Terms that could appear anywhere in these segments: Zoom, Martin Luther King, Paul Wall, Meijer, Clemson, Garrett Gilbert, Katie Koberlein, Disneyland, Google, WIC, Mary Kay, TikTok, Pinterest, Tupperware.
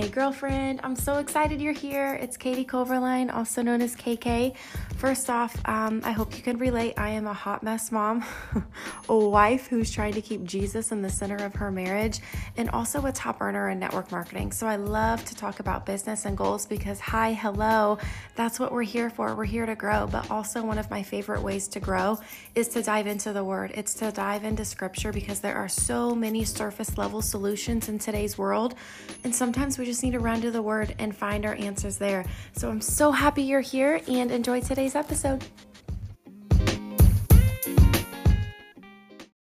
Hey girlfriend, I'm so excited you're here. It's Katie Koberlein, also known as KK. First off, I hope you can relate. I am a hot mess mom, a wife who's trying to keep Jesus in the center of her marriage, and also a top earner in network marketing. So I love to talk about business and goals because that's what we're here for. We're here to grow, but also one of my favorite ways to grow is to dive into the Word. It's to dive into Scripture because there are so many surface level solutions in today's world, and sometimes we just need to run to the Word and find our answers there. So I'm so happy you're here and enjoy today's episode.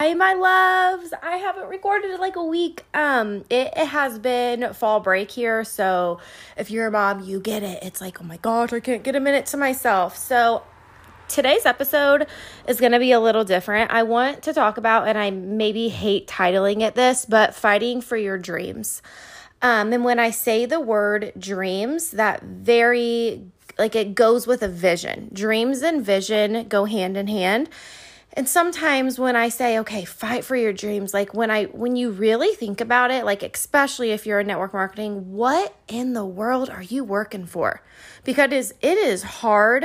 Hey, my loves. I haven't recorded in like a week. It has been fall break here. So if you're a mom, you get it. It's like, oh my gosh, I can't get a minute to myself. So today's episode is going to be a little different. I want to talk about, and I maybe hate titling it this, but fighting for your dreams. And when I say the word dreams, it goes with a vision. Dreams and vision go hand in hand. And sometimes when I say, okay, fight for your dreams, like when you really think about it, like especially if you're in network marketing, what in the world are you working for? Because it is hard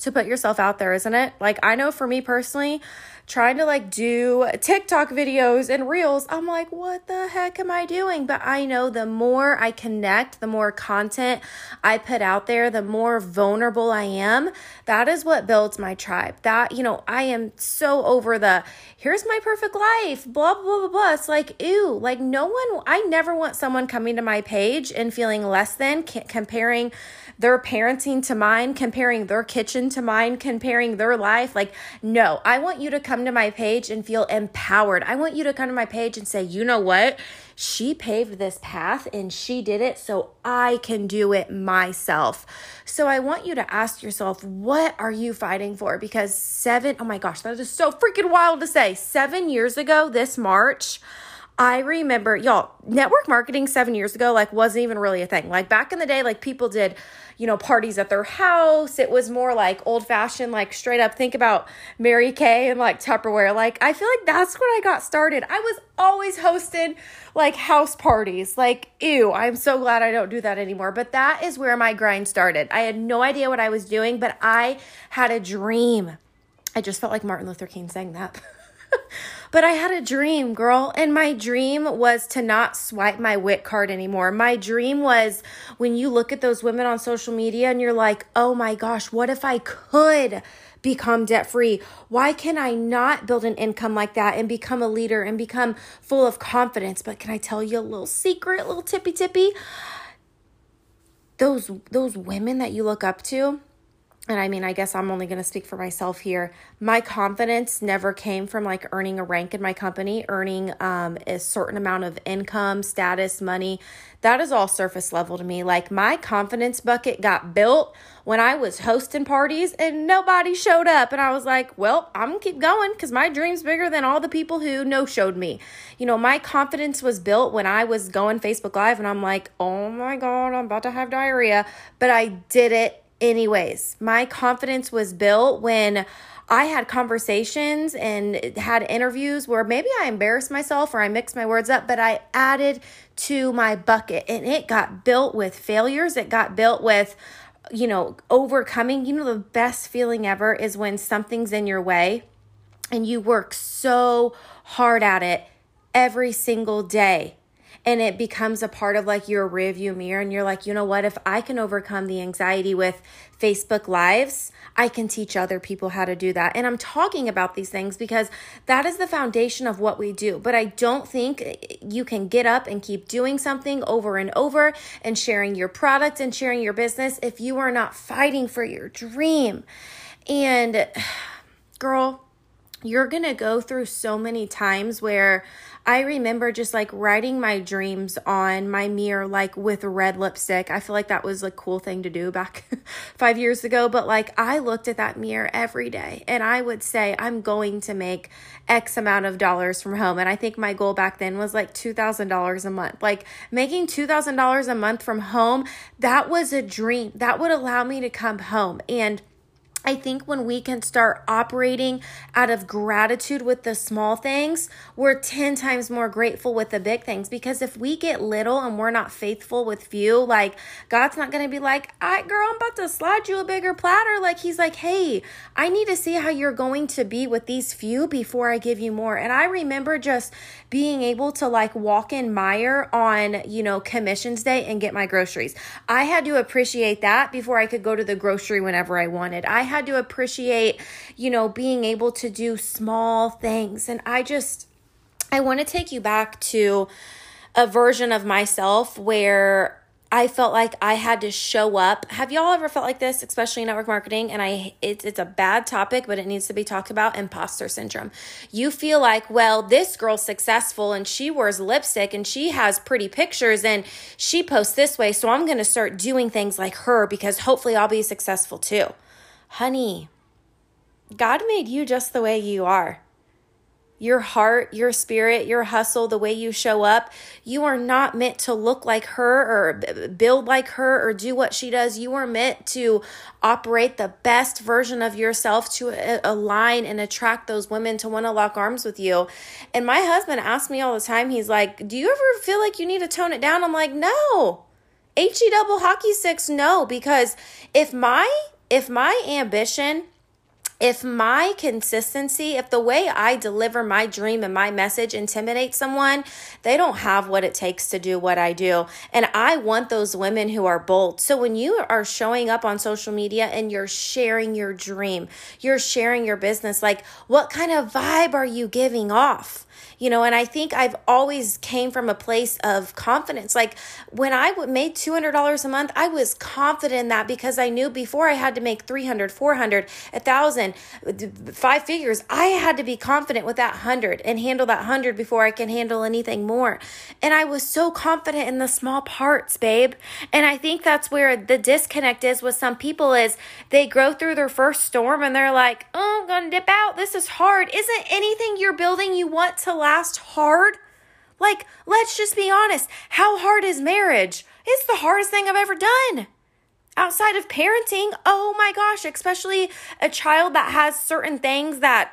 to put yourself out there, isn't it? Like I know for me personally, trying to like do TikTok videos and reels, I'm like, what the heck am I doing? But I know the more I connect, the more content I put out there, the more vulnerable I am. That is what builds my tribe. That, I am so over here's my perfect life, blah, blah, blah, blah. It's like, ew, like I never want someone coming to my page and feeling less than, comparing their parenting to mine, comparing their kitchen to mine, comparing their life. Like, no, I want you to come to my page and feel empowered. I want you to come to my page and say, you know what? She paved this path and she did it, so I can do it myself. So I want you to ask yourself, what are you fighting for? Because oh my gosh, that is so freaking wild to say. 7 years ago this March, I remember, y'all, network marketing 7 years ago, like wasn't even really a thing. Like back in the day, like people did, parties at their house. It was more like old fashioned, like straight up think about Mary Kay and like Tupperware. Like, I feel like that's when I got started. I was always hosting like house parties. Like, ew, I'm so glad I don't do that anymore. But that is where my grind started. I had no idea what I was doing, but I had a dream. I just felt like Martin Luther King sang that. But I had a dream, girl, and my dream was to not swipe my WIC card anymore. My dream was when you look at those women on social media and you're like, oh my gosh, what if I could become debt-free? Why can I not build an income like that and become a leader and become full of confidence? But can I tell you a little secret, little tippy? Those women that you look up to, and I mean, I guess I'm only going to speak for myself here. My confidence never came from like earning a rank in my company, earning a certain amount of income, status, money. That is all surface level to me. Like my confidence bucket got built when I was hosting parties and nobody showed up. And I was like, well, I'm going to keep going because my dream's bigger than all the people who showed me. My confidence was built when I was going Facebook Live and I'm like, oh my God, I'm about to have diarrhea. But I did it anyways. My confidence was built when I had conversations and had interviews where maybe I embarrassed myself or I mixed my words up, but I added to my bucket and it got built with failures. It got built with, overcoming. The best feeling ever is when something's in your way and you work so hard at it every single day. And it becomes a part of like your rearview mirror and you're like, you know what, if I can overcome the anxiety with Facebook Lives, I can teach other people how to do that. And I'm talking about these things because that is the foundation of what we do. But I don't think you can get up and keep doing something over and over and sharing your product and sharing your business if you are not fighting for your dream. And girl, you're going to go through so many times where I remember just like writing my dreams on my mirror, like with red lipstick. I feel like that was a cool thing to do back 5 years ago. But like I looked at that mirror every day and I would say, I'm going to make X amount of dollars from home. And I think my goal back then was like $2,000 a month, like making $2,000 a month from home. That was a dream that would allow me to come home. And I think when we can start operating out of gratitude with the small things, we're 10 times more grateful with the big things. Because if we get little and we're not faithful with few, like God's not going to be like, "All right, girl, I'm about to slide you a bigger platter." Like he's like, "Hey, I need to see how you're going to be with these few before I give you more." And I remember just being able to like walk in Meijer on, commissions day and get my groceries. I had to appreciate that before I could go to the grocery whenever I wanted. I had to appreciate, being able to do small things. And I want to take you back to a version of myself where I felt like I had to show up. Have y'all ever felt like this, especially in network marketing? And it's a bad topic, but it needs to be talked about, imposter syndrome. You feel like, well, this girl's successful and she wears lipstick and she has pretty pictures and she posts this way, so I'm going to start doing things like her because hopefully I'll be successful too. Honey, God made you just the way you are. Your heart, your spirit, your hustle, the way you show up, you are not meant to look like her or build like her or do what she does. You are meant to operate the best version of yourself to align and attract those women to want to lock arms with you. And my husband asks me all the time, he's like, "Do you ever feel like you need to tone it down?" I'm like, "No, H-E double hockey sticks, no," because if my ambition, if my consistency, if the way I deliver my dream and my message intimidates someone, they don't have what it takes to do what I do. And I want those women who are bold. So when you are showing up on social media and you're sharing your dream, you're sharing your business, like what kind of vibe are you giving off? And I think I've always came from a place of confidence. Like when I made $200 a month, I was confident in that because I knew before I had to make $300, $400, $1,000, five figures. I had to be confident with that $100 and handle that $100 before I can handle anything more. And I was so confident in the small parts, babe. And I think that's where the disconnect is with some people is they go through their first storm and they're like, "Oh, I'm going to dip out. This is hard." Isn't anything you're building you want to last hard? Like, let's just be honest. How hard is marriage? It's the hardest thing I've ever done. Outside of parenting, oh my gosh, especially a child that has certain things that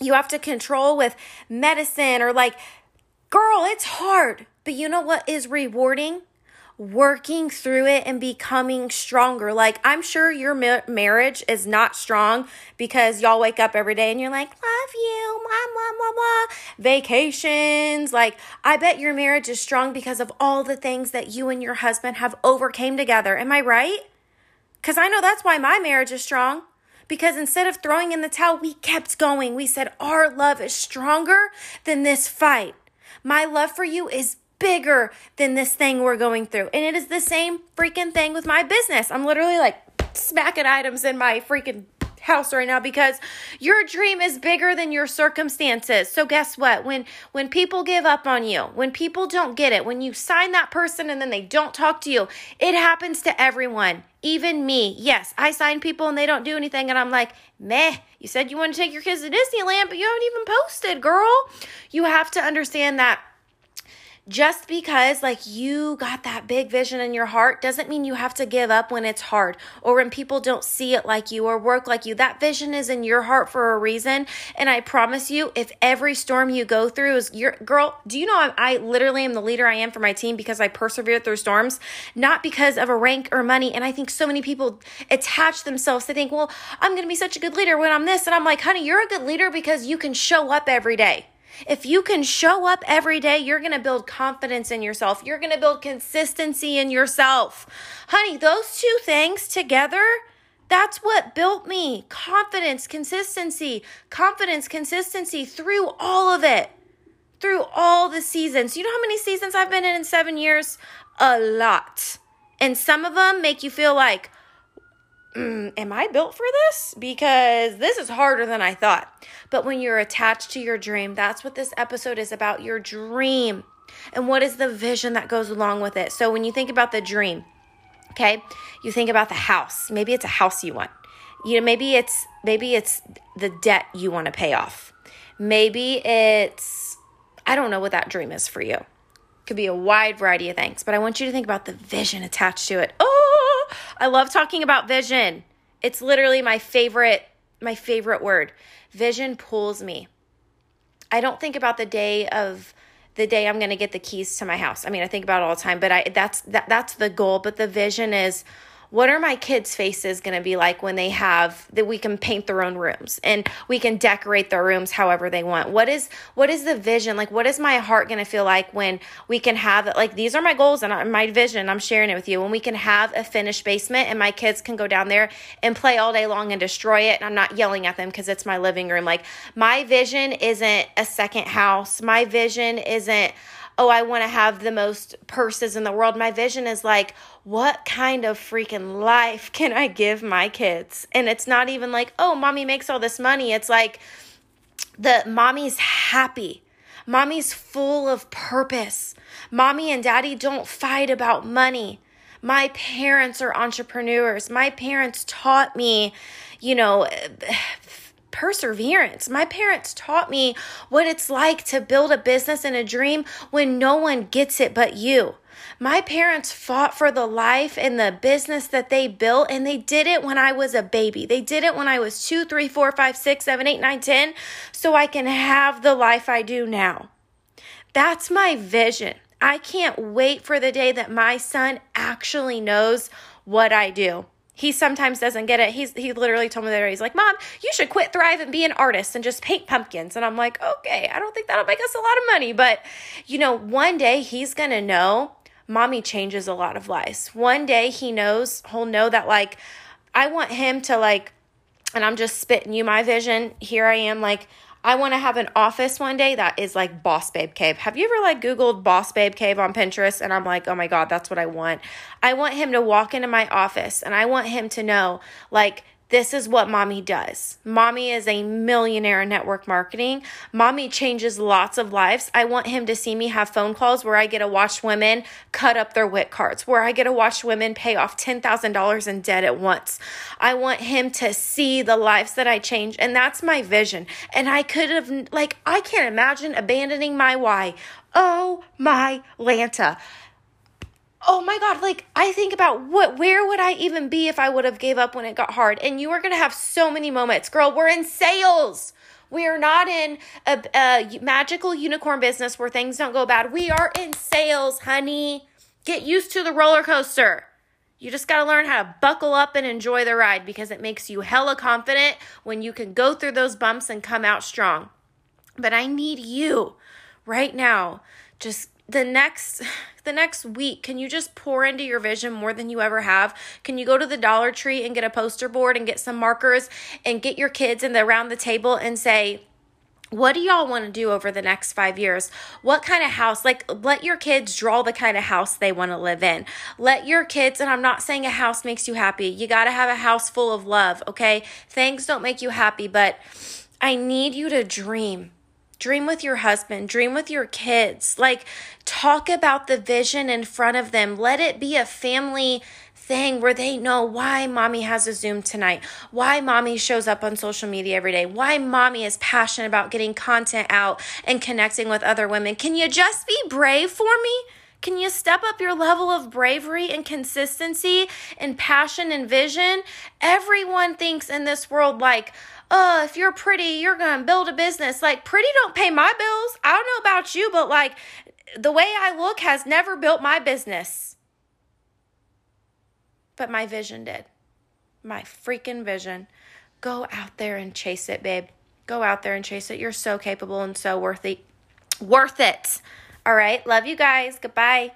you have to control with medicine or like, girl, it's hard. But you know what is rewarding? Working through it and becoming stronger. Like, I'm sure your marriage is not strong because y'all wake up every day and you're like, "Love you, blah, blah, blah, blah." Vacations. Like, I bet your marriage is strong because of all the things that you and your husband have overcame together. Am I right? Because I know that's why my marriage is strong. Because instead of throwing in the towel, we kept going. We said, "Our love is stronger than this fight. My love for you is bigger than this thing we're going through." And it is the same freaking thing with my business. I'm literally like smacking items in my freaking house right now because your dream is bigger than your circumstances. So guess what? When people give up on you, when people don't get it, when you sign that person and then they don't talk to you, it happens to everyone. Even me. Yes, I sign people and they don't do anything. And I'm like, meh, you said you want to take your kids to Disneyland, but you haven't even posted, girl. You have to understand that just because like you got that big vision in your heart doesn't mean you have to give up when it's hard or when people don't see it like you or work like you. That vision is in your heart for a reason. And I promise you, if every storm you go through is your girl, do you know I literally am the leader I am for my team because I persevered through storms, not because of a rank or money. And I think so many people attach themselves to think, well, I'm going to be such a good leader when I'm this. And I'm like, honey, you're a good leader because you can show up every day. If you can show up every day, you're going to build confidence in yourself. You're going to build consistency in yourself. Honey, those two things together, that's what built me. Confidence, consistency through all of it, through all the seasons. You know how many seasons I've been in 7 years? A lot. And some of them make you feel like, am I built for this? Because this is harder than I thought. But when you're attached to your dream, that's what this episode is about, your dream and what is the vision that goes along with it. So when you think about the dream, okay, you think about the house. Maybe it's a house you want. Maybe it's the debt you want to pay off. Maybe it's, I don't know what that dream is for you. Could be a wide variety of things, but I want you to think about the vision attached to it. I love talking about vision. It's literally my favorite word. Vision pulls me. I don't think about the day I'm going to get the keys to my house. I mean, I think about it all the time, but that's the goal. But the vision is, what are my kids' faces going to be like when they have that? We can paint their own rooms and we can decorate their rooms however they want. What is the vision? Like, what is my heart going to feel like when we can have it? Like, these are my goals and my vision. I'm sharing it with you. When we can have a finished basement and my kids can go down there and play all day long and destroy it. And I'm not yelling at them because it's my living room. Like, my vision isn't a second house. My vision isn't, oh, I want to have the most purses in the world. My vision is like, what kind of freaking life can I give my kids? And it's not even like, oh, mommy makes all this money. It's like the mommy's happy. Mommy's full of purpose. Mommy and daddy don't fight about money. My parents are entrepreneurs. My parents taught me, perseverance. My parents taught me what it's like to build a business and a dream when no one gets it but you. My parents fought for the life and the business that they built, and they did it when I was a baby. They did it when I was 2, 3, 4, 5, 6, 7, 8, 9, 10, so I can have the life I do now. That's my vision. I can't wait for the day that my son actually knows what I do. He sometimes doesn't get it. He literally told me that. He's like, Mom, you should quit Thrive and be an artist and just paint pumpkins. And I'm like, okay, I don't think that'll make us a lot of money. But, one day he's going to know mommy changes a lot of lives. One day he'll know that, like, I want him to, like, and I'm just spitting you my vision. Here I am, like, I want to have an office one day that is like Boss Babe Cave. Have you ever Googled Boss Babe Cave on Pinterest? And I'm like, oh my God, that's what I want. I want him to walk into my office and I want him to know, like, this is what mommy does. Mommy is a millionaire in network marketing. Mommy changes lots of lives. I want him to see me have phone calls where I get to watch women cut up their WIC cards, where I get to watch women pay off $10,000 in debt at once. I want him to see the lives that I change, and that's my vision. And I can't imagine abandoning my why. Oh my Lanta. Oh my God, like, I think about where would I even be if I would have gave up when it got hard? And you are going to have so many moments. Girl, we're in sales. We are not in a magical unicorn business where things don't go bad. We are in sales, honey. Get used to the roller coaster. You just got to learn how to buckle up and enjoy the ride, because it makes you hella confident when you can go through those bumps and come out strong. But I need you right now. Just the next week, can you just pour into your vision more than you ever have? Can you go to the Dollar Tree and get a poster board and get some markers and get your kids around the table and say, what do y'all want to do over the next 5 years? What kind of house? Like, let your kids draw the kind of house they want to live in. Let your kids, and I'm not saying a house makes you happy. You got to have a house full of love, okay? Things don't make you happy, but I need you to dream. Dream with your husband, dream with your kids, like, talk about the vision in front of them. Let it be a family thing where they know why mommy has a Zoom tonight, why mommy shows up on social media every day, why mommy is passionate about getting content out and connecting with other women. Can you just be brave for me? Can you step up your level of bravery and consistency and passion and vision? Everyone thinks in this world, like, oh, if you're pretty, you're going to build a business. Like, pretty don't pay my bills. I don't know about you, but, like, the way I look has never built my business. But my vision did. My freaking vision. Go out there and chase it, babe. Go out there and chase it. You're so capable and so worthy. Worth it. All right. Love you guys. Goodbye.